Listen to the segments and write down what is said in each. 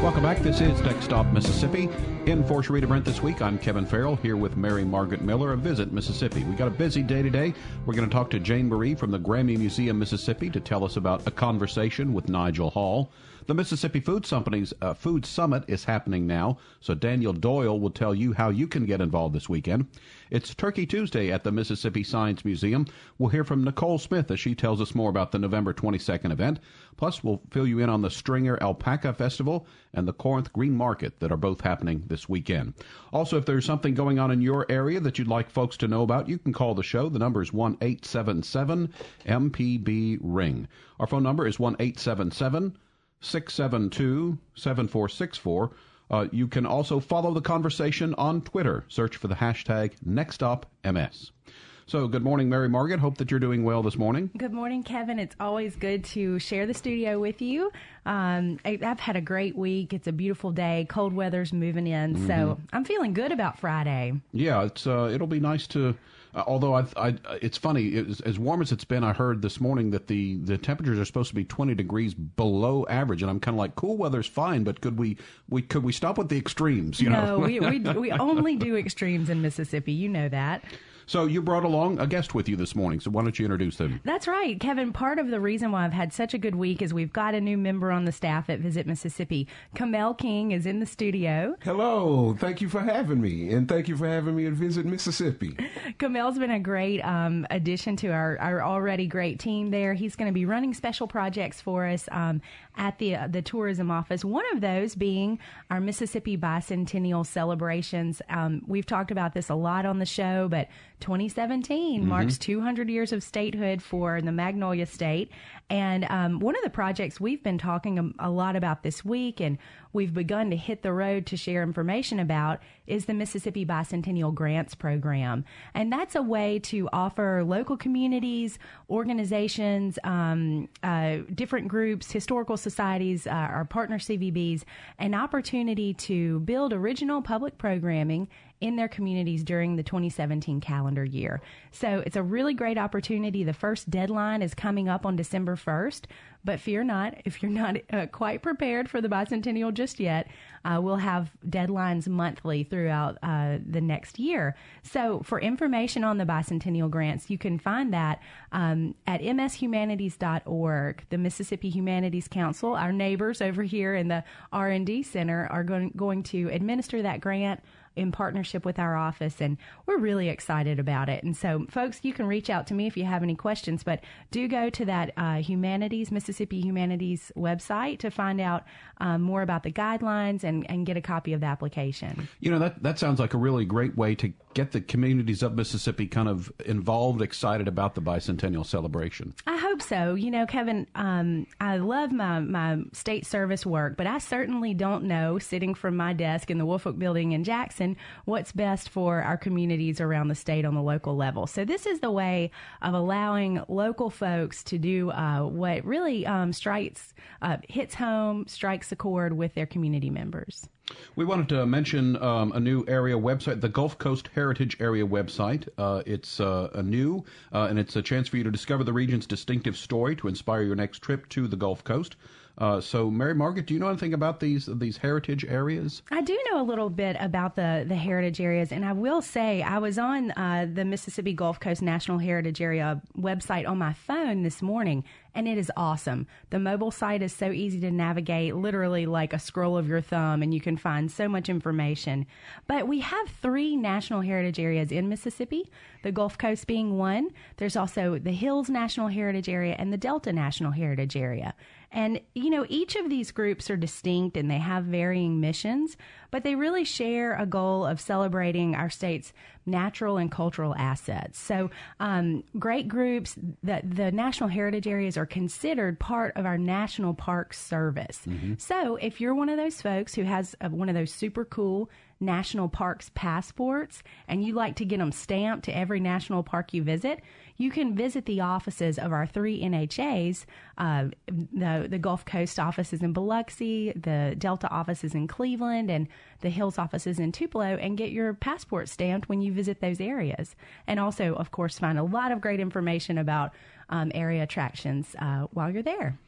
Welcome back. This is Tech Stop Mississippi. In for Sherita Brent this week, I'm Kevin Farrell here with Mary Margaret Miller of Visit Mississippi. We got a busy day today. We're going to talk to Jane Marie from the Grammy Museum Mississippi to tell us about A Conversation with Nigel Hall. The Mississippi Food Summit is happening now, so Daniel Doyle will tell you how you can get involved this weekend. It's Turkey Tuesday at the Mississippi Science Museum. We'll hear from Nicole Smith as she tells us more about the November 22nd event. Plus, we'll fill you in on the Stringer Alpaca Festival and the Corinth Green Market that are both happening this weekend. Also, if there's something going on in your area that you'd like folks to know about, you can call the show. The number is 1-877-MPB-RING. Our phone number is 1-877-672-7464. You can also follow the conversation on Twitter. Search for the hashtag NextStopMS. So good morning, Mary Margaret. Hope that you're doing well this morning. Good morning, Kevin. It's always good to share the studio with you. I've had a great week. It's a beautiful day. Cold weather's moving in, so I'm feeling good about Friday. Yeah, it'll be nice to... Although it's funny, as warm as it's been, I heard this morning that the temperatures are supposed to be 20 degrees below average, and I'm kind of like, cool weather's fine, but could we stop with the extremes? No, we only do extremes in Mississippi. You know that. So you brought along a guest with you this morning, so why don't you introduce them? That's right, Kevin. Part of the reason why I've had such a good week is we've got a new member on the staff at Visit Mississippi. Kamel King is in the studio. Hello. Thank you for having me, and thank you for having me at Visit Mississippi. Kamel's been a great addition to our already great team there. He's going to be running special projects for us at the tourism office, one of those being our Mississippi Bicentennial celebrations. We've talked about this a lot on the show, but 2017 marks 200 years of statehood for the Magnolia State. And one of the projects we've been talking a lot about this week, and we've begun to hit the road to share information about, is the Mississippi Bicentennial Grants Program. And that's a way to offer local communities, organizations, different groups, historical societies, our partner CVBs, an opportunity to build original public programming in their communities during the 2017 calendar year. So it's a really great opportunity. The first deadline is coming up on December 1st, but fear not, if you're not quite prepared for the bicentennial just yet, we'll have deadlines monthly throughout the next year. So for information on the bicentennial grants, you can find that at mshumanities.org. The Mississippi Humanities Council, our neighbors over here in the R&D Center, are going to administer that grant in partnership with our office, and we're really excited about it. And so, folks, you can reach out to me if you have any questions, but do go to that Mississippi Humanities website to find out more about the guidelines and get a copy of the application. You know, that sounds like a really great way to get the communities of Mississippi kind of involved, excited about the bicentennial celebration. I hope so. You know, Kevin, I love my state service work, but I certainly don't know, sitting from my desk in the Woolfolk Building in Jackson, what's best for our communities around the state on the local level. So this is the way of allowing local folks to do what really strikes a chord with their community members. We wanted to mention a new area website, the Gulf Coast Heritage Area website. It's and it's a chance for you to discover the region's distinctive story to inspire your next trip to the Gulf Coast. So, Mary Margaret, do you know anything about these heritage areas? I do know a little bit about the heritage areas, and I will say I was on the Mississippi Gulf Coast National Heritage Area website on my phone this morning, and it is awesome. The mobile site is so easy to navigate, literally like a scroll of your thumb, and you can find so much information. But we have 3 national heritage areas in Mississippi, the Gulf Coast being one. There's also the Hills National Heritage Area and the Delta National Heritage Area. And, you know, each of these groups are distinct and they have varying missions, but they really share a goal of celebrating our state's natural and cultural assets. So great groups, the national heritage areas are considered part of our National Park Service. So if you're one of those folks who has one of those super cool national parks passports and you like to get them stamped to every national park you visit, you can visit the offices of our three NHAs, the Gulf Coast offices in Biloxi, the Delta offices in Cleveland, and the Hills offices in Tupelo, and get your passport stamped when you visit those areas. And also, of course, find a lot of great information about area attractions while you're there.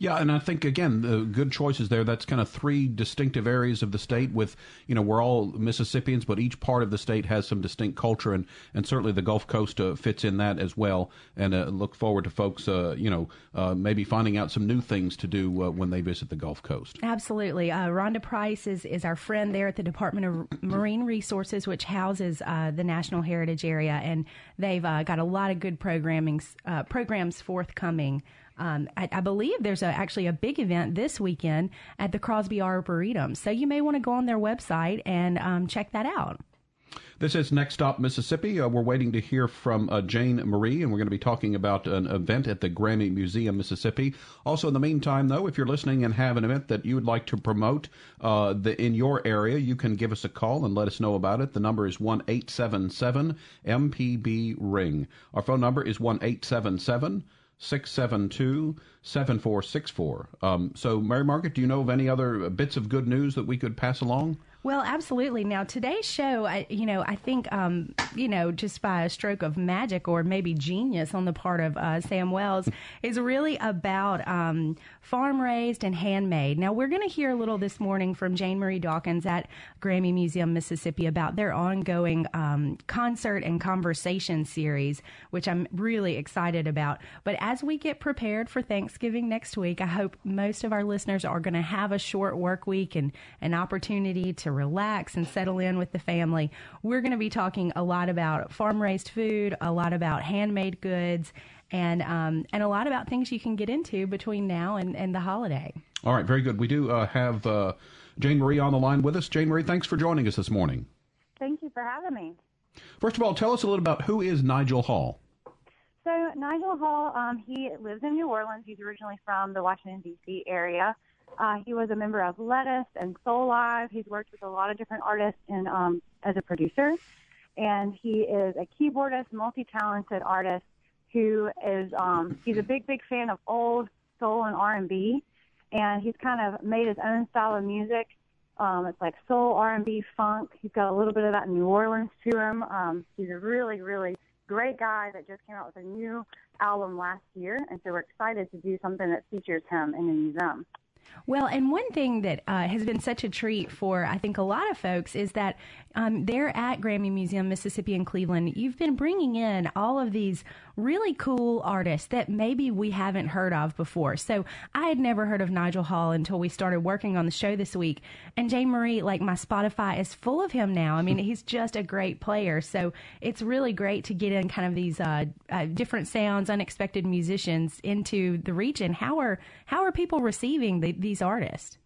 Yeah, and I think, again, the good choices there. That's kind of three distinctive areas of the state with, you know, we're all Mississippians, but each part of the state has some distinct culture, and certainly the Gulf Coast fits in that as well. And look forward to folks, maybe finding out some new things to do when they visit the Gulf Coast. Absolutely. Rhonda Price is our friend there at the Department of Marine Resources, which houses the National Heritage Area, and they've got a lot of good programs forthcoming. I believe there's actually a big event this weekend at the Crosby Arboretum. So you may want to go on their website and check that out. This is Next Stop Mississippi. We're waiting to hear from Jane Marie, and we're going to be talking about an event at the Grammy Museum Mississippi. Also, in the meantime, though, if you're listening and have an event that you would like to promote in your area, you can give us a call and let us know about it. The number is 1-877-MPB-RING. Our phone number is 1-877-672-7464. So, Mary Margaret, do you know of any other bits of good news that we could pass along? Well, absolutely. Now, today's show, I think, just by a stroke of magic or maybe genius on the part of Sam Wells, is really about farm-raised and handmade. Now, we're going to hear a little this morning from Jane Marie Dawkins at Grammy Museum, Mississippi, about their ongoing concert and conversation series, which I'm really excited about. But as we get prepared for Thanksgiving next week, I hope most of our listeners are going to have a short work week and an opportunity to relax and settle in with the family. We're going to be talking a lot about farm-raised food, a lot about handmade goods, and a lot about things you can get into between now and the holiday. All right, very good. We do have Jane Marie on the line with us. Jane Marie, thanks for joining us this morning. Thank you for having me. First of all, tell us a little about who is Nigel Hall. So Nigel Hall, he lives in New Orleans. He's originally from the Washington, D.C. area. He was a member of Lettuce and Soul Live. He's worked with a lot of different artists and as a producer. And he is a keyboardist, multi-talented artist who is he's a big, big fan of old soul and R&B. And he's kind of made his own style of music. It's like soul, R&B, funk. He's got a little bit of that New Orleans to him. He's a really, really great guy that just came out with a new album last year. And so we're excited to do something that features him in the museum. Well, and one thing that has been such a treat for, I think, a lot of folks is that there at Grammy Museum, Mississippi in Cleveland, you've been bringing in all of these really cool artists that maybe we haven't heard of before. So I had never heard of Nigel Hall until we started working on the show this week. And Jane Marie, like, my Spotify is full of him now. I mean, he's just a great player. So it's really great to get in kind of these different sounds, unexpected musicians into the region. How are people receiving these artists?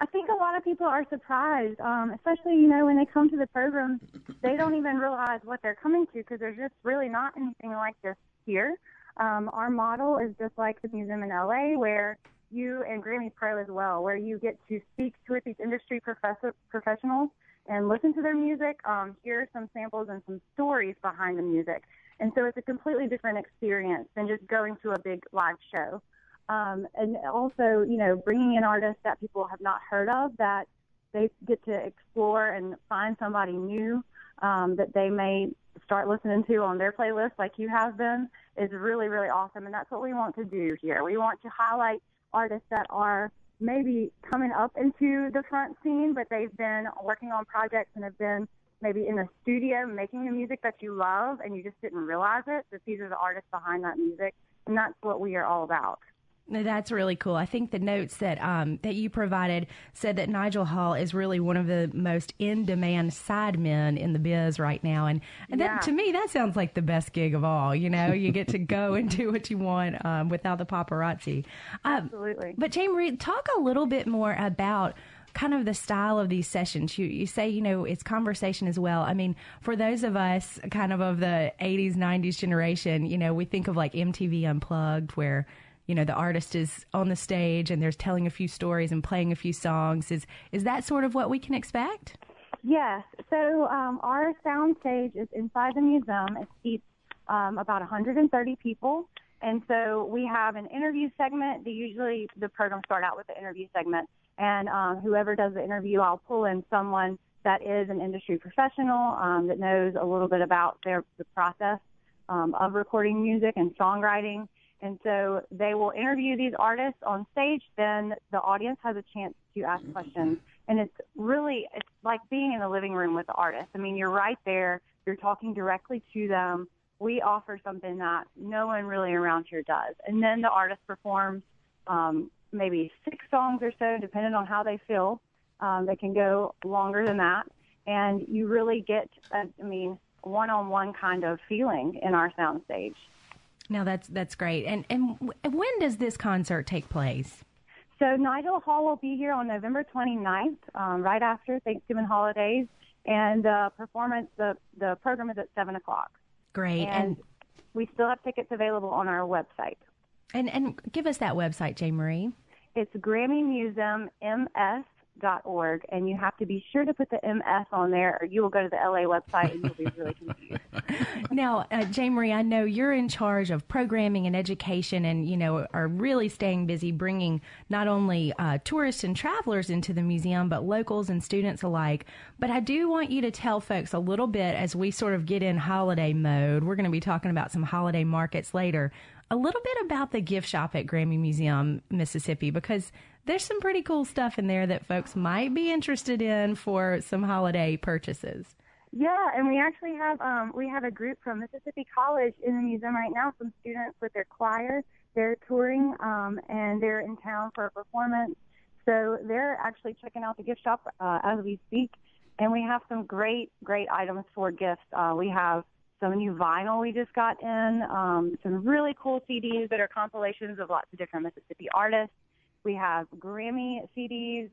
I think a lot of people are surprised, especially, when they come to the program, they don't even realize what they're coming to because there's just really not anything like this here. Our model is just like the museum in LA where you and Grammy Pro as well, where you get to speak with these industry professionals and listen to their music, hear some samples and some stories behind the music. And so it's a completely different experience than just going to a big live show. And also, bringing in artists that people have not heard of, that they get to explore and find somebody new that they may start listening to on their playlist like you have been is really, really awesome. And that's what we want to do here. We want to highlight artists that are maybe coming up into the front scene, but they've been working on projects and have been maybe in the studio making the music that you love and you just didn't realize it, that these are the artists behind that music. And that's what we are all about. That's really cool. I think the notes that that you provided said that Nigel Hall is really one of the most in-demand sidemen in the biz right now. And that, to me, that sounds like the best gig of all. You get to go and do what you want without the paparazzi. Absolutely. But, Jane Marie, talk a little bit more about kind of the style of these sessions. You say, it's conversation as well. I mean, for those of us kind of the 80s, 90s generation, we think of like MTV Unplugged where, the artist is on the stage and there's telling a few stories and playing a few songs. Is that sort of what we can expect? Yes. So our soundstage is inside the museum. It seats about 130 people. And so we have an interview segment. Usually the programs start out with the interview segment. And whoever does the interview, I'll pull in someone that is an industry professional that knows a little bit about the process of recording music and songwriting. And so they will interview these artists on stage. Then the audience has a chance to ask questions. And it's like being in the living room with the artist. I mean, you're right there. You're talking directly to them. We offer something that no one really around here does. And then the artist performs maybe 6 songs or so, depending on how they feel. They can go longer than that. And you really get, one-on-one kind of feeling in our soundstage. No, that's great. And when does this concert take place? So Nigel Hall will be here on November 29th, right after Thanksgiving holidays. And the program is at 7 o'clock. Great. And we still have tickets available on our website. And give us that website, J. Marie. It's GrammyMuseumMS.org, and you have to be sure to put the MS on there, or you will go to the LA website and you'll be really confused. Now, J. Marie, I know you're in charge of programming and education, and are really staying busy, bringing not only tourists and travelers into the museum, but locals and students alike. But I do want you to tell folks a little bit, as we sort of get in holiday mode. We're going to be talking about some holiday markets later. A little bit about the gift shop at Grammy Museum Mississippi, because there's some pretty cool stuff in there that folks might be interested in for some holiday purchases. Yeah, and we actually have a group from Mississippi College in the museum right now, some students with their choir. They're touring, and they're in town for a performance. So they're actually checking out the gift shop as we speak, and we have some great, great items for gifts. We have some new vinyl we just got in, some really cool CDs that are compilations of lots of different Mississippi artists. We have Grammy CDs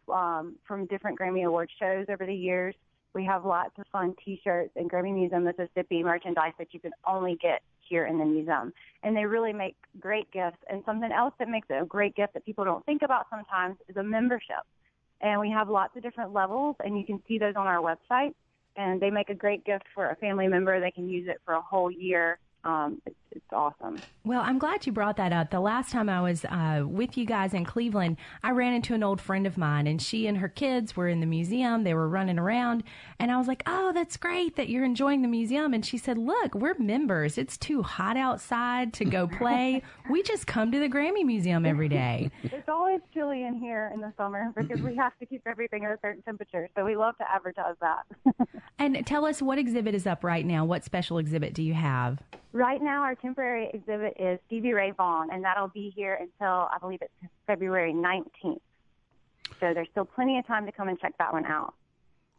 from different Grammy Award shows over the years. We have lots of fun T-shirts and Grammy Museum Mississippi merchandise that you can only get here in the museum. And they really make great gifts. And something else that makes it a great gift that people don't think about sometimes is a membership. And we have lots of different levels, and you can see those on our website. And they make a great gift for a family member. They can use it for a whole year. It's awesome. Well, I'm glad you brought that up. The last time I was with you guys in Cleveland, I ran into an old friend of mine, and she and her kids were in the museum. They were running around, and I was like, oh, that's great that you're enjoying the museum. And she said, look, we're members. It's too hot outside to go play. We just come to the Grammy Museum every day. It's always chilly in here in the summer because we have to keep everything at a certain temperature, so we love to advertise that. And tell us, what exhibit is up right now? What special exhibit do you have? Right now, our temporary exhibit is Stevie Ray Vaughan, and that'll be here until, I believe it's February 19th. So there's still plenty of time to come and check that one out.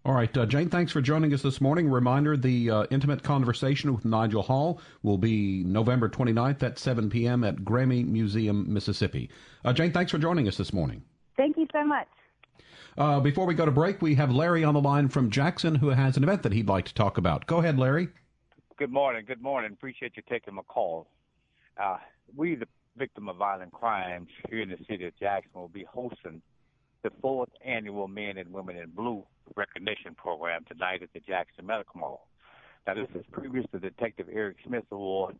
All right, Jane, thanks for joining us this morning. Reminder, the Intimate Conversation with Nigel Hall will be November 29th at 7 p.m. at Grammy Museum, Mississippi. Jane, thanks for joining us this morning. Thank you so much. Before we go to break, we have Larry on the line from Jackson, who has an event that he'd like to talk about. Go ahead, Larry. Good morning. Appreciate you taking my call. We, the Victim of Violent Crimes here in the city of Jackson, will be hosting the 4th annual Men and Women in Blue recognition program tonight at the Jackson Medical Mall. Now, this is previous to Detective Eric Smith's award.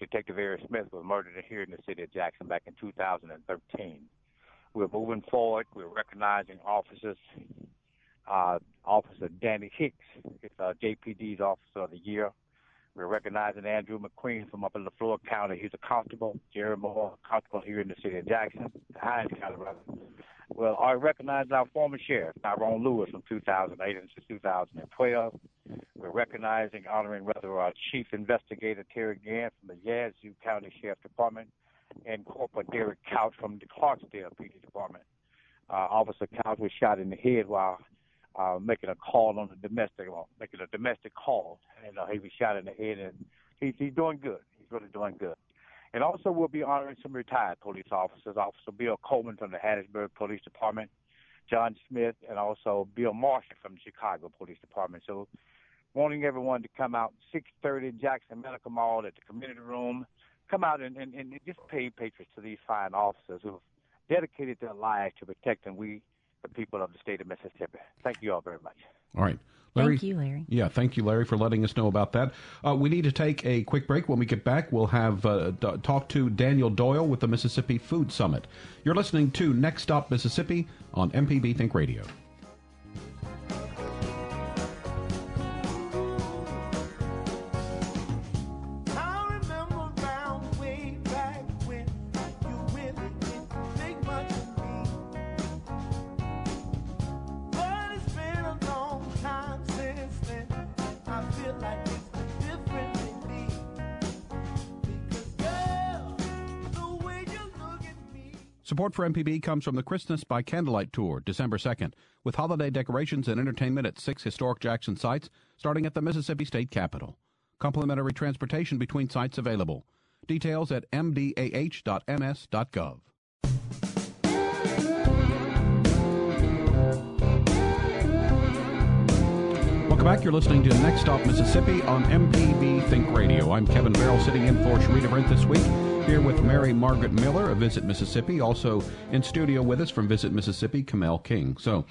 Detective Eric Smith was murdered here in the city of Jackson back in 2013. We're moving forward. We're recognizing officers. Officer Danny Hicks is JPD's Officer of the Year. We're recognizing Andrew McQueen from up in LaFleur County. He's a constable. Jerry Moore, constable here in the city of Jackson, Highland, Colorado. Well, I recognize our former sheriff, Tyrone Lewis, from 2008 into 2012. We're recognizing, honoring rather, our chief investigator, Terry Gant, from the Yazoo County Sheriff Department, and Corporal Derek Couch from the Clarksdale PD Department. Officer Couch was shot in the head while making a domestic call, and he was shot in the head, and he's doing good. He's really doing good. And also, we'll be honoring some retired police officers, Officer Bill Coleman from the Hattiesburg Police Department, John Smith, and also Bill Marshall from the Chicago Police Department. So, wanting everyone to come out 6:30 Jackson Medical Mall at the community room. Come out and just pay patrons to these fine officers who've dedicated their lives to protecting we the people of the state of Mississippi. Thank you all very much. All right. Larry, thank you, Larry. Yeah, thank you, Larry, for letting us know about that. We need to take a quick break. When we get back, we'll have talk to Daniel Doyle with the Mississippi Food Summit. You're listening to Next Stop Mississippi on MPB Think Radio. Support for MPB comes from the Christmas by Candlelight Tour, December 2nd, with holiday decorations and entertainment at 6 historic Jackson sites, starting at the Mississippi State Capitol. Complimentary transportation between sites available. Details at mdah.ms.gov. Welcome back. You're listening to Next Stop Mississippi on MPB Think Radio. I'm Kevin Merrill, sitting in for Sharita Brent this week, here with Mary Margaret Miller of Visit Mississippi. Also in studio with us from Visit Mississippi, Kamel King. So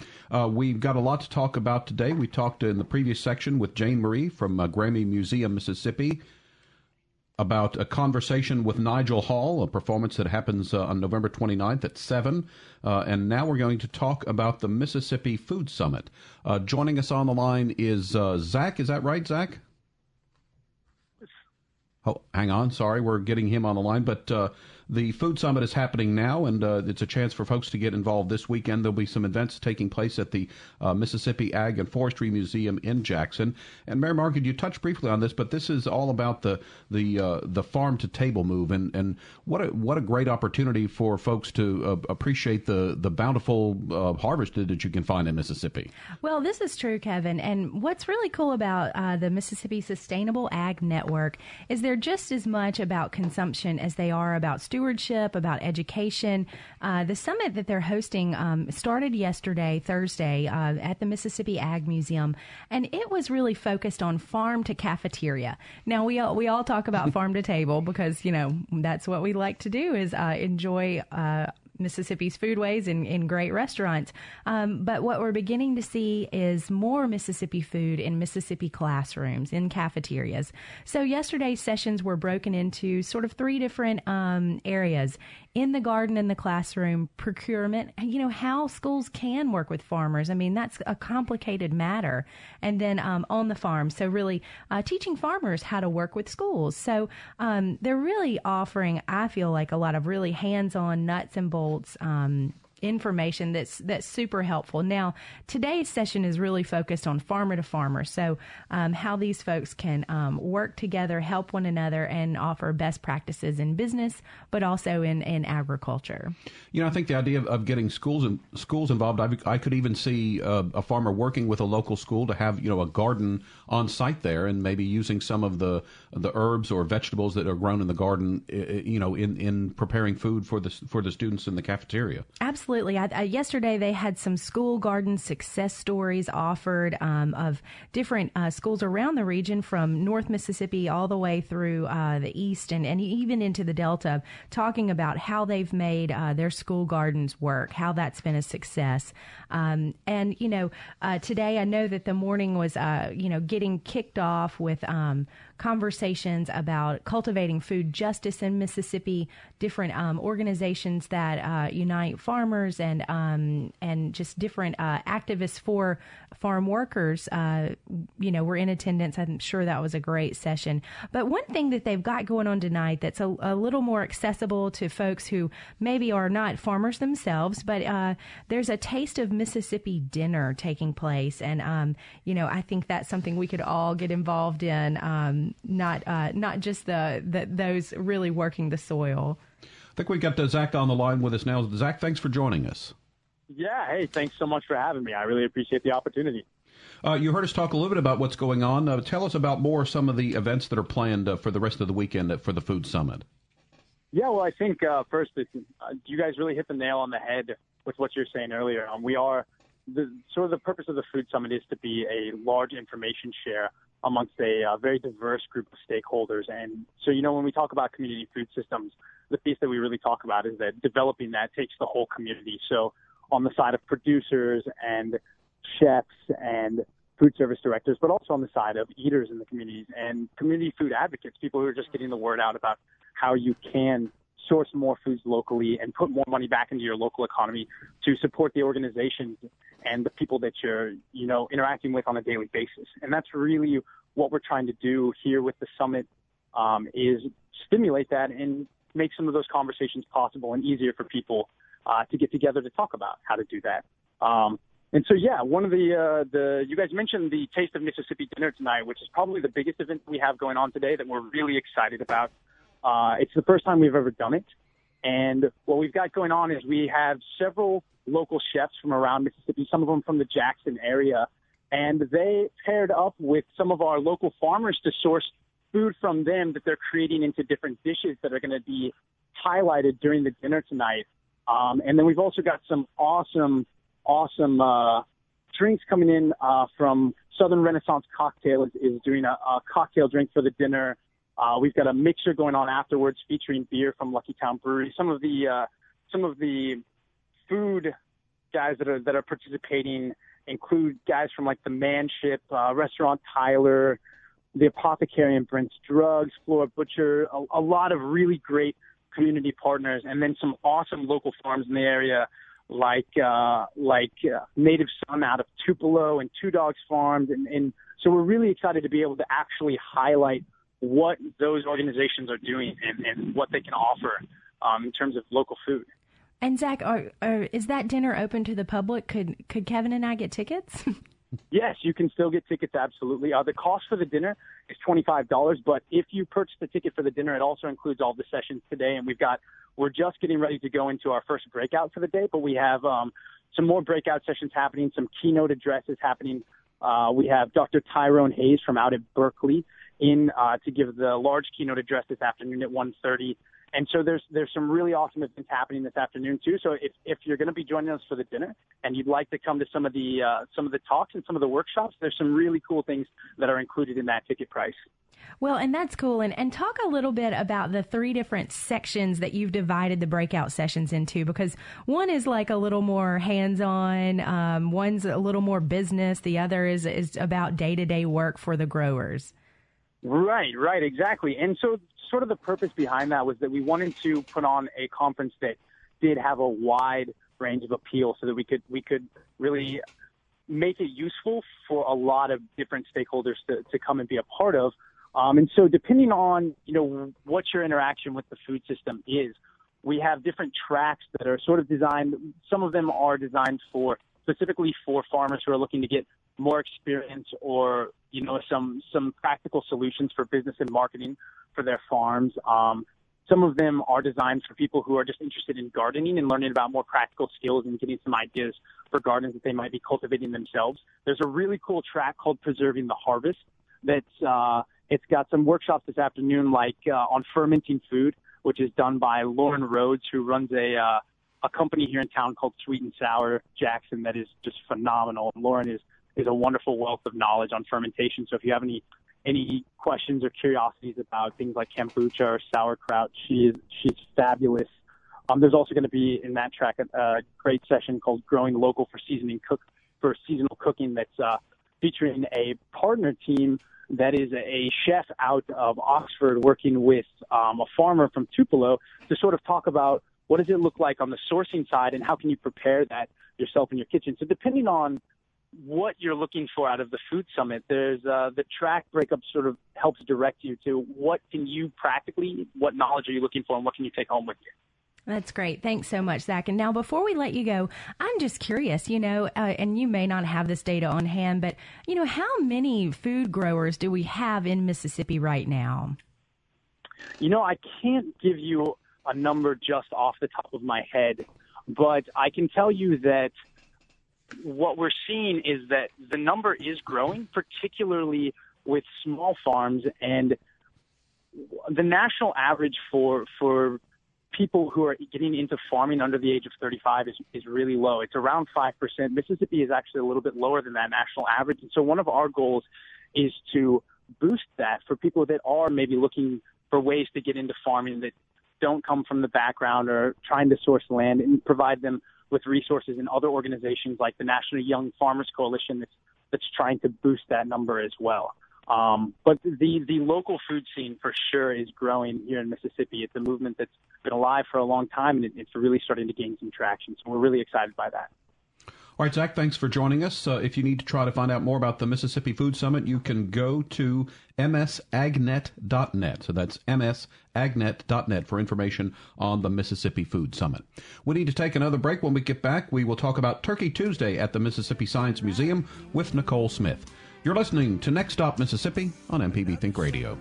we've got a lot to talk about today. We talked in the previous section with Jane Marie from Grammy Museum Mississippi about a conversation with Nigel Hall, a performance that happens on November 29th at 7. And now we're going to talk about the Mississippi Food Summit. Joining us on the line is Zach. Is that right, Zach? Oh, hang on. Sorry, we're getting him on the line. But the Food Summit is happening now, and it's a chance for folks to get involved this weekend. There'll be some events taking place at the Mississippi Ag and Forestry Museum in Jackson. And Mary Margaret, you touched briefly on this, but this is all about the farm to table move, and what a great opportunity for folks to appreciate the bountiful harvest that you can find in Mississippi. Well, this is true, Kevin. And what's really cool about the Mississippi Sustainable Ag Network is they're just as much about consumption as they are about stewardship, about education. The summit that they're hosting started yesterday, Thursday, at the Mississippi Ag Museum, and it was really focused on farm to cafeteria. Now, we all talk about farm to table because, you know, that's what we like to do is enjoy Mississippi's foodways in great restaurants. But what we're beginning to see is more Mississippi food in Mississippi classrooms, in cafeterias. So yesterday's sessions were broken into sort of three different areas. In the garden, in the classroom, procurement, you know, how schools can work with farmers. I mean, that's a complicated matter. And then on the farm. So really teaching farmers how to work with schools. So they're really offering, I feel like, a lot of really hands-on nuts and bolts information that's super helpful. Now, today's session is really focused on farmer to farmer. So how these folks can work together, help one another, and offer best practices in business, but also in agriculture. You know, I think the idea of getting schools involved, I could even see a farmer working with a local school to have, you know, a garden on site there and maybe using some of the herbs or vegetables that are grown in the garden, you know, in preparing food for the students in the cafeteria. Absolutely. Absolutely. Yesterday, they had some school garden success stories offered of different schools around the region, from North Mississippi all the way through the East and even into the Delta, talking about how they've made their school gardens work, how that's been a success. And, you know, today I know that the morning was, you know, getting kicked off with conversations about cultivating food justice in Mississippi, different organizations that unite farmers and just different activists for farm workers, you know, were in attendance. I'm sure that was a great session. But one thing that they've got going on tonight that's a little more accessible to folks who maybe are not farmers themselves, but there's a Taste of Mississippi dinner taking place. And, you know, I think that's something we could all get involved in, not just those really working the soil. I think we've got Zach on the line with us now. Zach, thanks for joining us. Yeah, hey, thanks so much for having me. I really appreciate the opportunity. You heard us talk a little bit about what's going on. Tell us about more some of the events that are planned for the rest of the weekend for the Food Summit. Yeah, well, I think first, you guys really hit the nail on the head with what you were saying earlier. We are sort of the purpose of the Food Summit is to be a large information share amongst a very diverse group of stakeholders. And so, you know, when we talk about community food systems, the piece that we really talk about is that developing that takes the whole community. So on the side of producers and chefs and food service directors, but also on the side of eaters in the communities and community food advocates, people who are just getting the word out about how you can source more foods locally and put more money back into your local economy to support the organizations and the people that you're, you know, interacting with on a daily basis. And that's really what we're trying to do here with the summit, is stimulate that and make some of those conversations possible and easier for people to get together to talk about how to do that. And so, yeah, one of the you guys mentioned the Taste of Mississippi dinner tonight, which is probably the biggest event we have going on today that we're really excited about. It's the first time we've ever done it. And what we've got going on is we have several local chefs from around Mississippi, some of them from the Jackson area. And they paired up with some of our local farmers to source food from them that they're creating into different dishes that are going to be highlighted during the dinner tonight. And then we've also got some awesome drinks coming in from Southern Renaissance Cocktail is doing a cocktail drink for the dinner. We've got a mixer going on afterwards featuring beer from Lucky Town Brewery. Some of the food guys that are participating include guys from like the Manship restaurant, Tyler the Apothecary and Prince Drugs, Flora Butcher, a lot of really great community partners, and then some awesome local farms in the area like Native Sun out of Tupelo and Two Dogs Farms. And so we're really excited to be able to actually highlight what those organizations are doing and what they can offer in terms of local food. And Zach, is that dinner open to the public? Could Kevin and I get tickets? Yes, you can still get tickets, absolutely. The cost for the dinner is $25, but if you purchase the ticket for the dinner, it also includes all the sessions today. And we're just getting ready to go into our first breakout for the day, but we have some more breakout sessions happening, some keynote addresses happening. We have Dr. Tyrone Hayes from out at Berkeley in to give the large keynote address this afternoon at 1:30. And so there's some really awesome events happening this afternoon too. So if you're going to be joining us for the dinner and you'd like to come to some of the talks and some of the workshops, there's some really cool things that are included in that ticket price. Well, and that's cool. And talk a little bit about the three different sections that you've divided the breakout sessions into, because one is like a little more hands-on, one's a little more business, the other is about day-to-day work for the growers. Right, exactly. And so sort of the purpose behind that was that we wanted to put on a conference that did have a wide range of appeal so that we could really make it useful for a lot of different stakeholders to come and be a part of. And so depending on, you know, what your interaction with the food system is, we have different tracks that are sort of designed. Some of them are designed specifically for farmers who are looking to get more experience or, you know, some practical solutions for business and marketing for their farms. Some of them are designed for people who are just interested in gardening and learning about more practical skills and getting some ideas for gardens that they might be cultivating themselves. There's a really cool track called Preserving the Harvest. It's got some workshops this afternoon, like on fermenting food, which is done by Lauren Rhodes, who runs a company here in town called Sweet and Sour Jackson that is just phenomenal. And Lauren is a wonderful wealth of knowledge on fermentation. So if you have any questions or curiosities about things like kombucha or sauerkraut, she's fabulous. There's also going to be in that track a great session called Growing Local for Seasonal Cooking that's featuring a partner team that is a chef out of Oxford working with a farmer from Tupelo to sort of talk about what does it look like on the sourcing side and how can you prepare that yourself in your kitchen. So depending on what you're looking for out of the food summit, there's the track breakup sort of helps direct you to what can you practically, what knowledge are you looking for and what can you take home with you. That's great. Thanks so much, Zach. And now before we let you go, I'm just curious, you know, and you may not have this data on hand, but, you know, how many food growers do we have in Mississippi right now? You know, I can't give you a number just off the top of my head, but I can tell you that what we're seeing is that the number is growing, particularly with small farms. And the national average for people who are getting into farming under the age of 35 is really low. It's around 5%. Mississippi is actually a little bit lower than that national average. And so one of our goals is to boost that for people that are maybe looking for ways to get into farming that don't come from the background or trying to source land, and provide them with resources in other organizations like the National Young Farmers Coalition that's trying to boost that number as well. But the local food scene for sure is growing here in Mississippi. It's a movement that's been alive for a long time, and it's really starting to gain some traction. So we're really excited by that. All right, Zach, thanks for joining us. If you need to try to find out more about the Mississippi Food Summit, you can go to msagnet.net. So that's msagnet.net for information on the Mississippi Food Summit. We need to take another break. When we get back, we will talk about Turkey Tuesday at the Mississippi Science Museum with Nicole Smith. You're listening to Next Stop Mississippi on MPB Think Radio.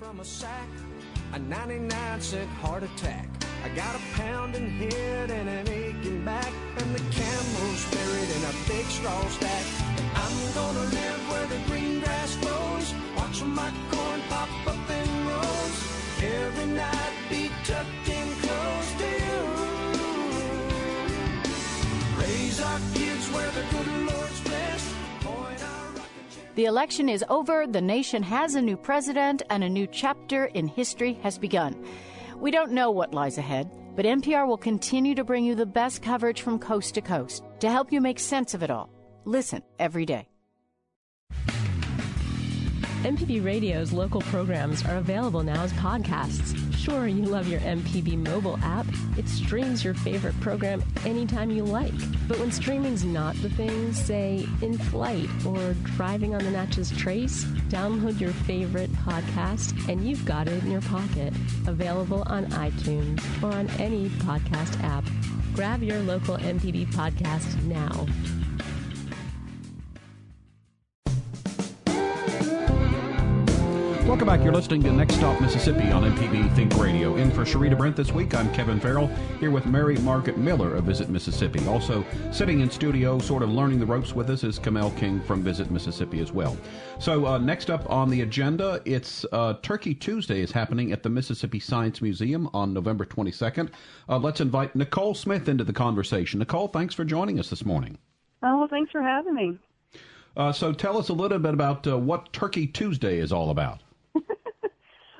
From a sack, a 99-cent heart attack. I got a pounding head and an aching back, and the camel's buried in a big straw stack. I'm gonna live where the green grass grows, watching my corn pop up in rows, every night be tucked in close to you. Raise our kids where the good Lord's blessed. The election is over, the nation has a new president, and a new chapter in history has begun. We don't know what lies ahead, but NPR will continue to bring you the best coverage from coast to coast to help you make sense of it all. Listen every day. MPB Radio's local programs are available now as podcasts. Sure, you love your MPB mobile app. It streams your favorite program anytime you like. But when streaming's not the thing, say in flight or driving on the Natchez Trace, download your favorite podcast and you've got it in your pocket. Available on iTunes or on any podcast app. Grab your local MPB podcast now. Welcome back. You're listening to Next Stop Mississippi on MPB Think Radio. In for Sherita Brent this week, I'm Kevin Farrell, here with Mary Margaret Miller of Visit Mississippi. Also sitting in studio, sort of learning the ropes with us, is Kamel King from Visit Mississippi as well. So next up on the agenda, it's Turkey Tuesday is happening at the Mississippi Science Museum on November 22nd. Let's invite Nicole Smith into the conversation. Nicole, thanks for joining us this morning. Oh, well, thanks for having me. So tell us a little bit about what Turkey Tuesday is all about.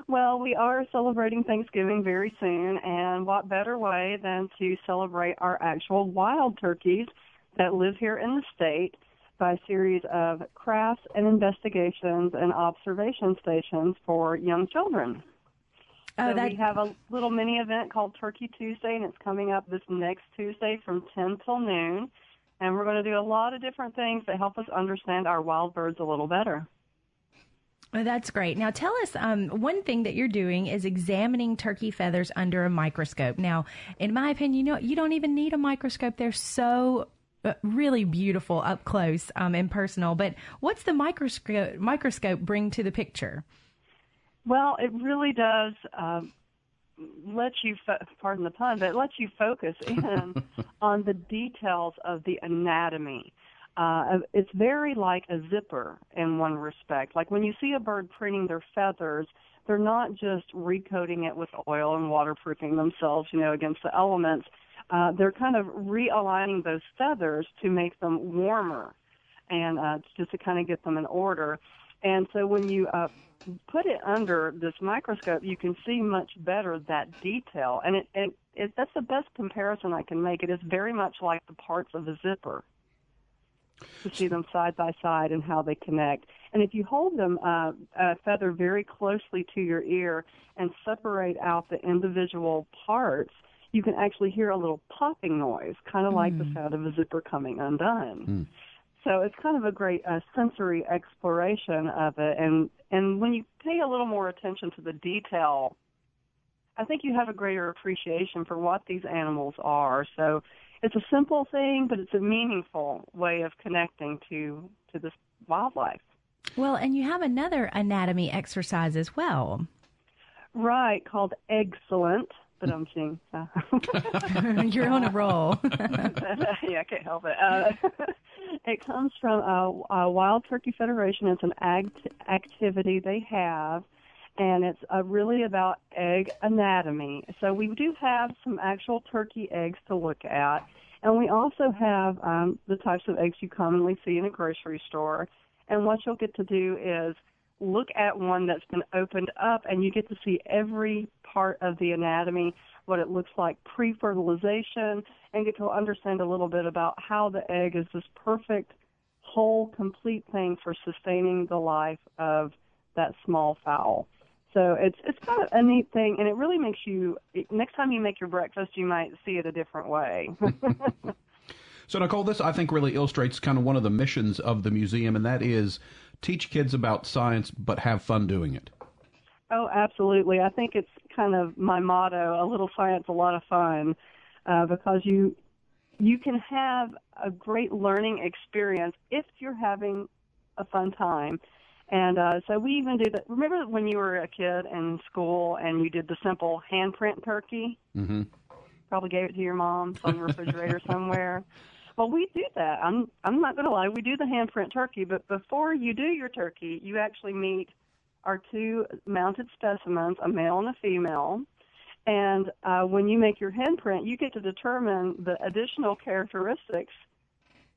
Well, we are celebrating Thanksgiving very soon, and what better way than to celebrate our actual wild turkeys that live here in the state by a series of crafts and investigations and observation stations for young children. Oh, so we have a little mini event called Turkey Tuesday, and it's coming up this next Tuesday from 10 till noon, and we're going to do a lot of different things that help us understand our wild birds a little better. Well, that's great. Now, tell us, one thing that you're doing is examining turkey feathers under a microscope. Now, in my opinion, you don't even need a microscope. They're so really beautiful up close and personal. But what's the microscope bring to the picture? Well, it really does let you, pardon the pun, but it lets you focus in on the details of the anatomy. It's very like a zipper in one respect. Like when you see a bird printing their feathers, they're not just recoating it with oil and waterproofing themselves, against the elements. They're kind of realigning those feathers to make them warmer and just to kind of get them in order. And so when you put it under this microscope, you can see much better that detail. And that's the best comparison I can make. It is very much like the parts of a zipper, to see them side by side and how they connect. And if you hold them a feather very closely to your ear and separate out the individual parts, you can actually hear a little popping noise, kind of like the sound of a zipper coming undone. So it's kind of a great sensory exploration of it. And when you pay a little more attention to the detail, I think you have a greater appreciation for what these animals are. So it's a simple thing, but it's a meaningful way of connecting to this wildlife. Well, and you have another anatomy exercise as well. Right, called Eggcellent, but I'm seeing. You're on a roll. Yeah, I can't help it. It comes from a Wild Turkey Federation. It's an activity they have. And it's really about egg anatomy. So we do have some actual turkey eggs to look at. And we also have the types of eggs you commonly see in a grocery store. And what you'll get to do is look at one that's been opened up, and you get to see every part of the anatomy, what it looks like pre-fertilization, and get to understand a little bit about how the egg is this perfect, whole, complete thing for sustaining the life of that small fowl. So it's kind of a neat thing, and it really makes you, next time you make your breakfast, you might see it a different way. So, Nicole, this, I think, really illustrates kind of one of the missions of the museum, and that is teach kids about science but have fun doing it. Oh, absolutely. I think it's kind of my motto, a little science, a lot of fun, because you can have a great learning experience if you're having a fun time. And so we even do that. Remember when you were a kid in school and you did the simple handprint turkey? Mm-hmm. Probably gave it to your mom, on the refrigerator somewhere. Well, we do that. I'm not going to lie. We do the handprint turkey, but before you do your turkey, you actually meet our two mounted specimens, a male and a female. And when you make your handprint, you get to determine the additional characteristics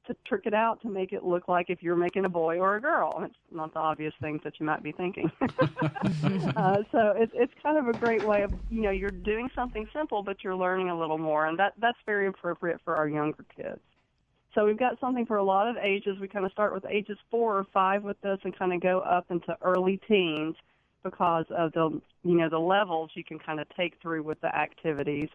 to trick it out to make it look like if you're making a boy or a girl. It's not the obvious things that you might be thinking. So it's kind of a great way of, you know, you're doing something simple, but you're learning a little more, and that's very appropriate for our younger kids. So we've got something for a lot of ages. We kind of start with ages 4 or 5 with this and kind of go up into early teens because of the levels you can kind of take through with the activities.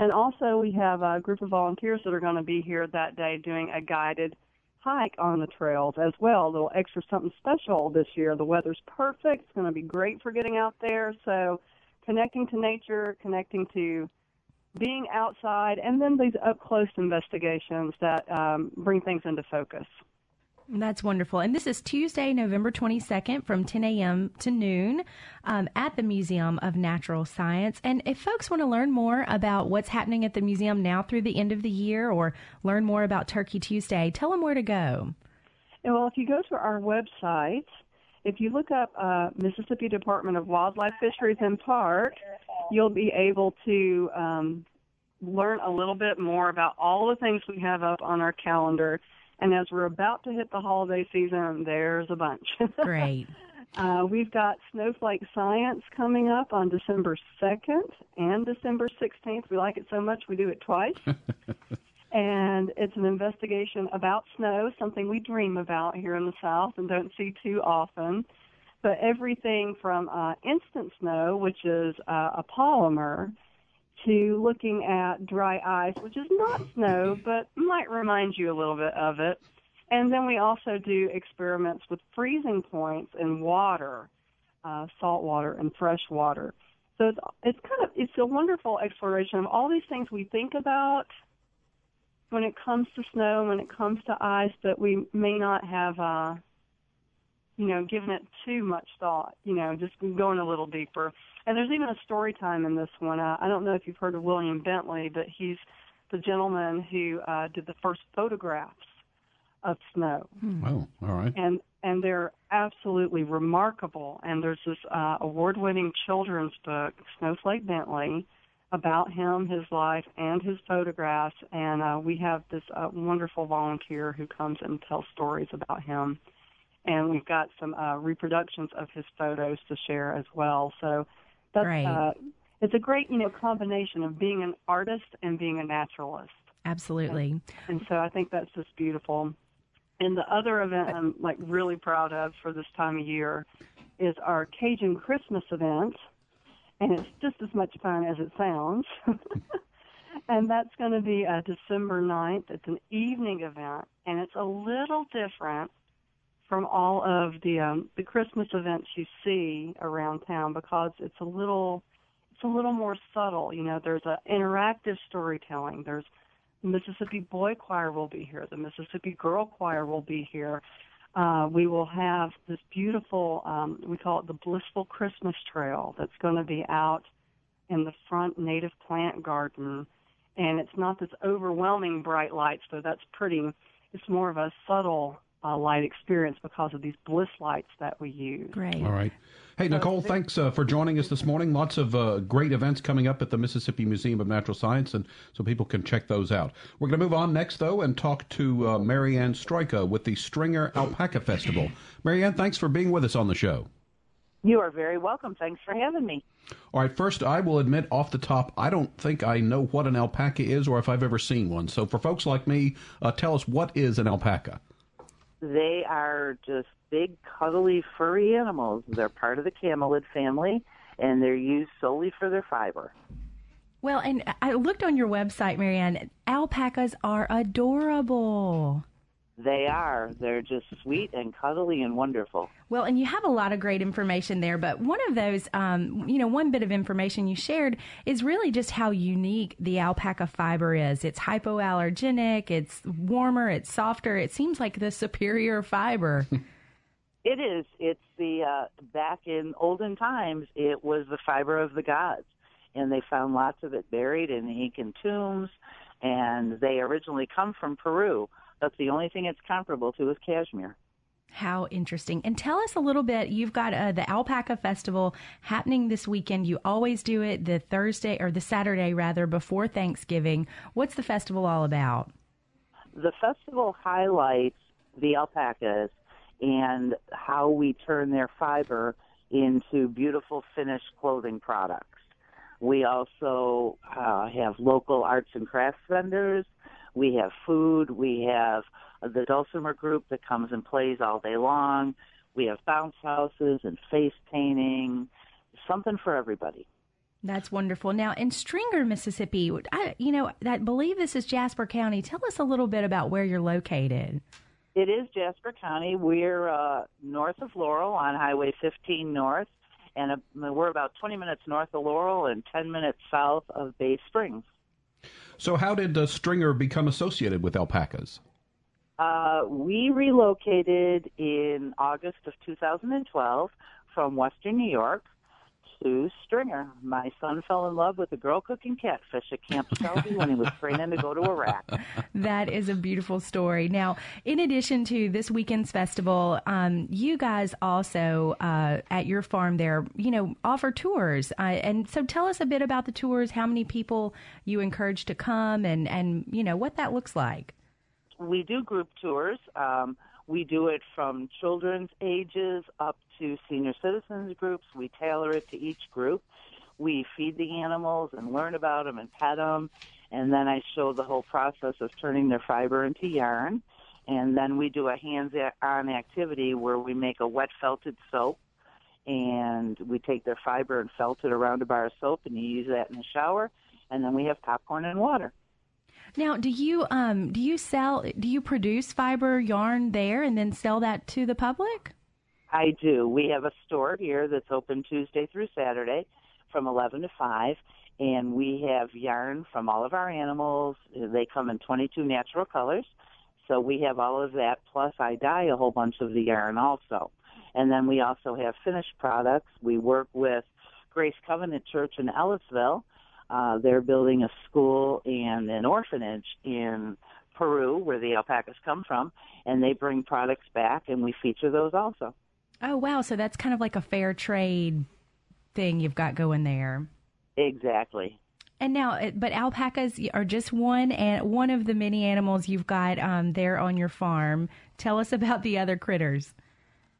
And also we have a group of volunteers that are going to be here that day doing a guided hike on the trails as well. A little extra something special this year. The weather's perfect. It's going to be great for getting out there. So connecting to nature, connecting to being outside, and then these up-close investigations that bring things into focus. That's wonderful. And this is Tuesday, November 22nd from 10 a.m. to noon at the Museum of Natural Science. And if folks want to learn more about what's happening at the museum now through the end of the year or learn more about Turkey Tuesday, tell them where to go. Well, if you go to our website, if you look up Mississippi Department of Wildlife, Fisheries, and Parks, you'll be able to learn a little bit more about all the things we have up on our calendar. And as we're about to hit the holiday season, there's a bunch. Great. We've got Snowflake Science coming up on December 2nd and December 16th. We like it so much, we do it twice. And it's an investigation about snow, something we dream about here in the South and don't see too often. But everything from instant snow, which is a polymer, to looking at dry ice, which is not snow, but might remind you a little bit of it. And then we also do experiments with freezing points in water, salt water and fresh water. So it's a wonderful exploration of all these things we think about when it comes to snow, when it comes to ice, that we may not have, given it too much thought, just going a little deeper. And there's even a story time in this one. I don't know if you've heard of William Bentley, but he's the gentleman who did the first photographs of snow. Wow, all right. And they're absolutely remarkable. And there's this award-winning children's book, Snowflake Bentley, about him, his life, and his photographs. And we have this wonderful volunteer who comes and tells stories about him. And we've got some reproductions of his photos to share as well. So that's, right. It's a great, combination of being an artist and being a naturalist. Absolutely. And so I think that's just beautiful. And the other event I'm really proud of for this time of year is our Cajun Christmas event. And it's just as much fun as it sounds. And that's going to be December 9th. It's an evening event, and it's a little different from all of the Christmas events you see around town, because it's a little more subtle. There's an interactive storytelling. There's the Mississippi Boy Choir will be here. The Mississippi Girl Choir will be here. We will have this beautiful, we call it the Blissful Christmas Trail, that's going to be out in the front native plant garden. And it's not this overwhelming bright lights, though that's pretty. It's more of a subtle light experience because of these bliss lights that we use. Great. All right. Hey, Nicole, thanks for joining us this morning. Lots of great events coming up at the Mississippi Museum of Natural Science, and so people can check those out. We're going to move on next, though, and talk to Marianne Stryko with the Stringer Alpaca Festival. Marianne, thanks for being with us on the show. You are very welcome. Thanks for having me. All right. First, I will admit off the top, I don't think I know what an alpaca is or if I've ever seen one. So for folks like me, tell us, what is an alpaca? They are just big, cuddly, furry animals. They're part of the camelid family, and they're used solely for their fiber. Well, and I looked on your website, Marianne. Alpacas are adorable. They are. They're just sweet and cuddly and wonderful. Well, and you have a lot of great information there, but one of those, one bit of information you shared is really just how unique the alpaca fiber is. It's hypoallergenic, it's warmer, it's softer. It seems like the superior fiber. It is. It's back in olden times, it was the fiber of the gods, and they found lots of it buried in the Incan tombs, and they originally come from Peru. That's the only thing it's comparable to is cashmere. How interesting. And tell us a little bit, you've got the Alpaca Festival happening this weekend. You always do it the Saturday before Thanksgiving. What's the festival all about? The festival highlights the alpacas and how we turn their fiber into beautiful finished clothing products. We also have local arts and crafts vendors. We have food. We have the dulcimer group that comes and plays all day long. We have bounce houses and face painting, something for everybody. That's wonderful. Now, in Stringer, Mississippi, I believe this is Jasper County. Tell us a little bit about where you're located. It is Jasper County. We're north of Laurel on Highway 15 North, and we're about 20 minutes north of Laurel and 10 minutes south of Bay Springs. So how did Stringer become associated with alpacas? We relocated in August of 2012 from Western New York to Stringer. My son fell in love with a girl cooking catfish at Camp Selby when he was training to go to Iraq. That is a beautiful story. Now, in addition to this weekend's festival, you guys also at your farm there, offer tours. And so tell us a bit about the tours, how many people you encourage to come and what that looks like. We do group tours. We do it from children's ages up to senior citizens groups. We tailor it to each group. We feed the animals and learn about them and pet them. And then I show the whole process of turning their fiber into yarn. And then we do a hands-on activity where we make a wet felted soap. And we take their fiber and felt it around a bar of soap, and you use that in the shower. And then we have popcorn and water. Now, do you produce fiber yarn there and then sell that to the public? I do. We have a store here that's open Tuesday through Saturday from 11 to 5, and we have yarn from all of our animals. They come in 22 natural colors, so we have all of that, plus I dye a whole bunch of the yarn also. And then we also have finished products. We work with Grace Covenant Church in Ellisville. They're building a school and an orphanage in Peru where the alpacas come from, and they bring products back, and we feature those also. Oh, wow. So that's kind of like a fair trade thing you've got going there. Exactly. And now, but alpacas are just one of the many animals you've got there on your farm. Tell us about the other critters.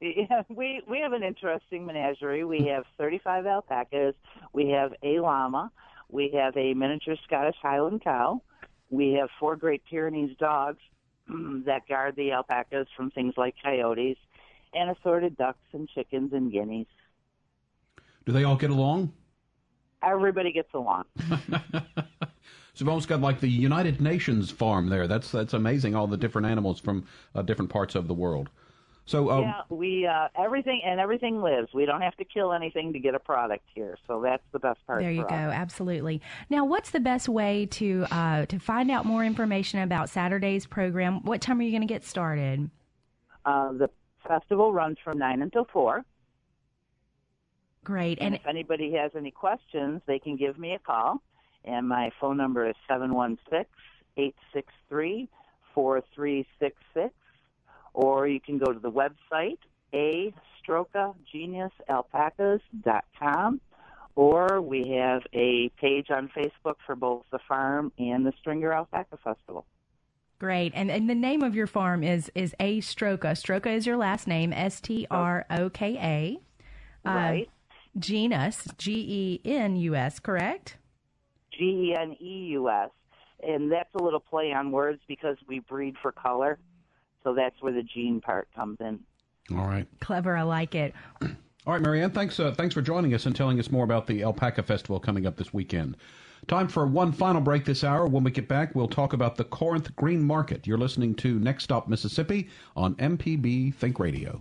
Yeah, we have an interesting menagerie. We have 35 alpacas. We have a llama. We have a miniature Scottish Highland cow. We have 4 Great Pyrenees dogs that guard the alpacas from things like coyotes, and assorted ducks and chickens and guineas. Do they all get along? Everybody gets along. So we've almost got like the United Nations farm there. That's amazing, all the different animals from different parts of the world. So everything lives. We don't have to kill anything to get a product here, so that's the best part. There you go, absolutely. Now, what's the best way to find out more information about Saturday's program? What time are you going to get started? The festival runs from 9 until 4. Great. And if anybody has any questions, they can give me a call, and my phone number is 716-863-4366. Or you can go to the website, astrocageniusalpacas.com, or we have a page on Facebook for both the farm and the Stringer Alpaca Festival. Great. And the name of your farm is A Stroka. Stroka is your last name, Stroka. Right. Genus, G-E-N-U-S, correct? G-E-N-E-U-S. And that's a little play on words because we breed for color. So that's where the gene part comes in. All right. Clever. I like it. All right, Marianne, thanks for joining us and telling us more about the Alpaca Festival coming up this weekend. Time for one final break this hour. When we get back, we'll talk about the Corinth Green Market. You're listening to Next Stop Mississippi on MPB Think Radio.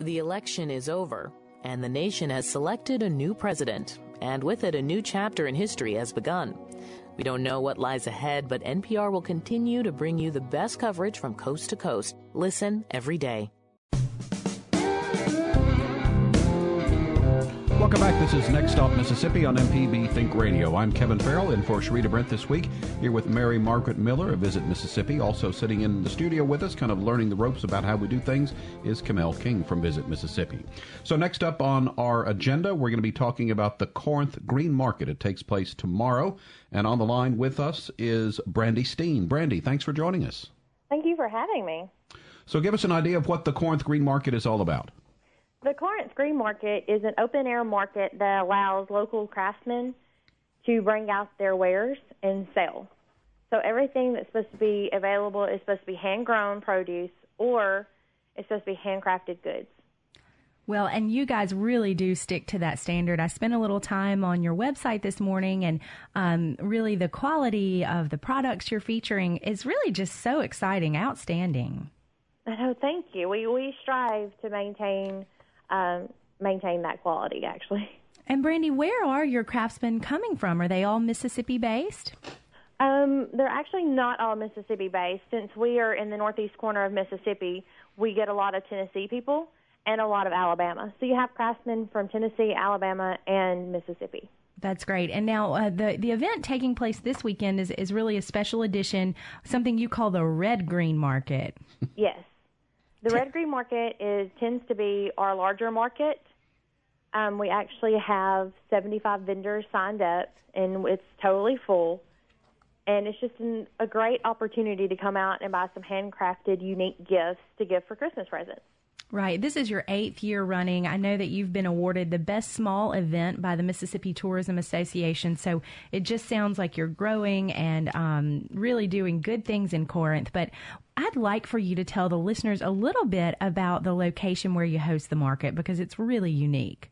The election is over, and the nation has selected a new president, and with it a new chapter in history has begun. We don't know what lies ahead, but NPR will continue to bring you the best coverage from coast to coast. Listen every day. Welcome back. This is Next Stop Mississippi on MPB Think Radio. I'm Kevin Farrell in for Sherita Brent this week, here with Mary Margaret Miller of Visit Mississippi. Also sitting in the studio with us, kind of learning the ropes about how we do things, is Kamel King from Visit Mississippi. So next up on our agenda, we're going to be talking about the Corinth Green Market. It takes place tomorrow. And on the line with us is Brandy Steen. Brandy, thanks for joining us. Thank you for having me. So give us an idea of what the Corinth Green Market is all about. The Corinth Green Market is an open-air market that allows local craftsmen to bring out their wares and sell. So everything that's supposed to be available is supposed to be hand-grown produce, or it's supposed to be handcrafted goods. Well, and you guys really do stick to that standard. I spent a little time on your website this morning, and really the quality of the products you're featuring is really just so exciting, outstanding. Oh, thank you. We strive to maintain that quality, actually. And Brandy, where are your craftsmen coming from? Are they all Mississippi based? They're actually not all Mississippi based. Since we are in the northeast corner of Mississippi, we get a lot of Tennessee people and a lot of Alabama. So you have craftsmen from Tennessee, Alabama, and Mississippi. That's great. And now the event taking place this weekend is really a special edition, something you call the Red Green Market. Yes. The Red Green Market tends to be our larger market. We actually have 75 vendors signed up, and it's totally full. And it's just a great opportunity to come out and buy some handcrafted, unique gifts to give for Christmas presents. Right. This is your 8th year running. I know that you've been awarded the best small event by the Mississippi Tourism Association. So it just sounds like you're growing and really doing good things in Corinth. But I'd like for you to tell the listeners a little bit about the location where you host the market, because it's really unique.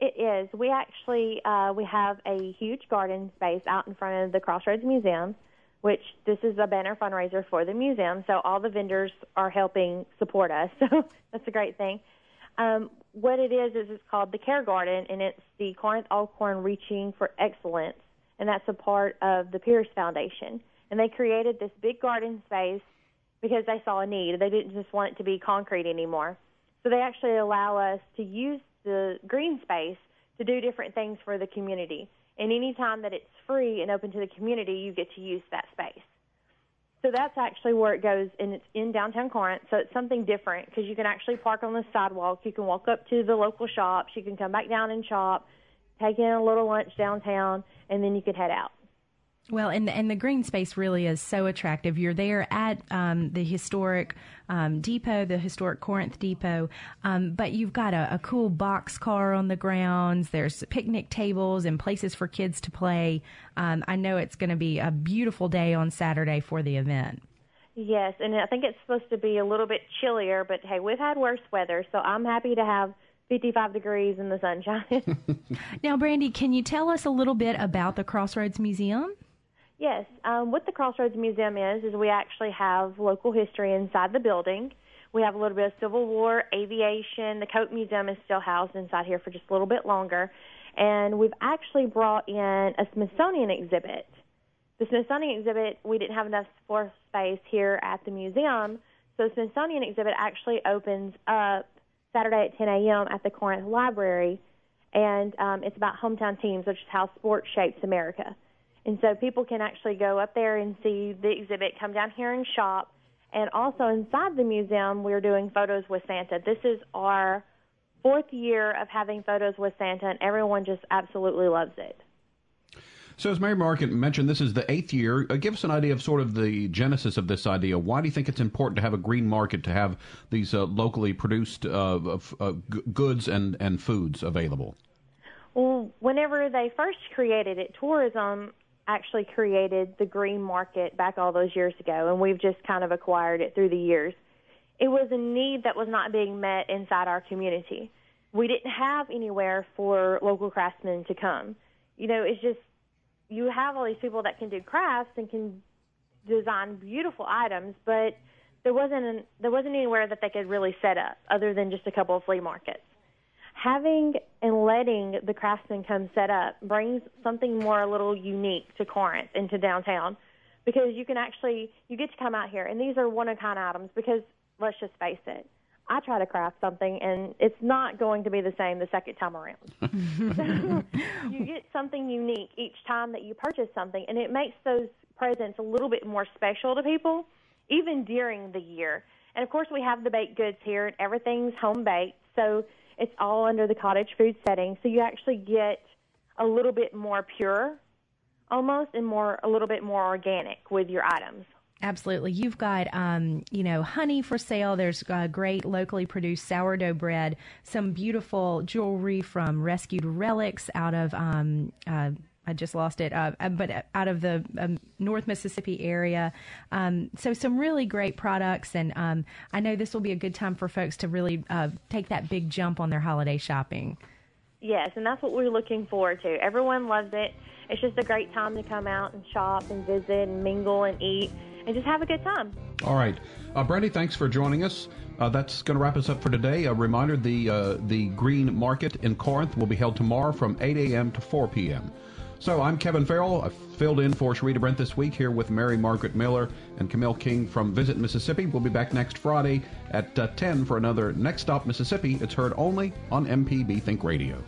It is. We actually we have a huge garden space out in front of the Crossroads Museum, which this is a banner fundraiser for the museum, so all the vendors are helping support us, so that's a great thing. What it is it's called the Care Garden, and it's the Corinth Alcorn Reaching for Excellence, and that's a part of the Pierce Foundation. And they created this big garden space because they saw a need. They didn't just want it to be concrete anymore. So they actually allow us to use the green space to do different things for the community. And any time that it's free and open to the community, you get to use that space. So that's actually where it goes, and it's in downtown Corinth, so it's something different because you can actually park on the sidewalk. You can walk up to the local shops. You can come back down and shop, take in a little lunch downtown, and then you can head out. Well, and the green space really is so attractive. You're there at the historic depot, the historic Corinth Depot, but you've got a cool box car on the grounds. There's picnic tables and places for kids to play. I know it's going to be a beautiful day on Saturday for the event. Yes, and I think it's supposed to be a little bit chillier, but hey, we've had worse weather, so I'm happy to have 55 degrees in the sunshine. Now, Brandy, can you tell us a little bit about the Crossroads Museum? Yes. What the Crossroads Museum is we actually have local history inside the building. We have a little bit of Civil War, aviation. The Coat Museum is still housed inside here for just a little bit longer. And we've actually brought in a Smithsonian exhibit. The Smithsonian exhibit, we didn't have enough floor space here at the museum, so the Smithsonian exhibit actually opens up Saturday at 10 a.m. at the Corinth Library, and it's about hometown teams, which is how sports shapes America. And so people can actually go up there and see the exhibit, come down here and shop. And also inside the museum, we're doing Photos with Santa. This is our 4th year of having Photos with Santa, and everyone just absolutely loves it. So as Mary Mark mentioned, this is the 8th year. Give us an idea of sort of the genesis of this idea. Why do you think it's important to have a green market, to have these locally produced goods and foods available? Well, whenever they first created it, tourism actually created the green market back all those years ago, and we've just kind of acquired it through the years. It was a need that was not being met inside our community. We didn't have anywhere for local craftsmen to come. You know, it's just, you have all these people that can do crafts and can design beautiful items, but there wasn't anywhere that they could really set up other than just a couple of flea markets. Having and letting the craftsmen come set up brings something more a little unique to Corinth and to downtown, because you get to come out here, and these are one-of-kind items, because let's just face it, I try to craft something, and it's not going to be the same the second time around. So you get something unique each time that you purchase something, and it makes those presents a little bit more special to people, even during the year. And, of course, we have the baked goods here, and everything's home-baked, so it's all under the cottage food setting, so you actually get a little bit more pure almost and a little bit more organic with your items. Absolutely. You've got, honey for sale. There's great locally produced sourdough bread, some beautiful jewelry from rescued relics out of, I just lost it, but out of the North Mississippi area. So some really great products, and I know this will be a good time for folks to really take that big jump on their holiday shopping. Yes, and that's what we're looking forward to. Everyone loves it. It's just a great time to come out and shop and visit and mingle and eat and just have a good time. All right. Brandy, thanks for joining us. That's going to wrap us up for today. A reminder, the Green Market in Corinth will be held tomorrow from 8 a.m. to 4 p.m. So I'm Kevin Farrell. I filled in for Sharita Brent this week here with Mary Margaret Miller and Kamel King from Visit Mississippi. We'll be back next Friday at 10 for another Next Stop Mississippi. It's heard only on MPB Think Radio.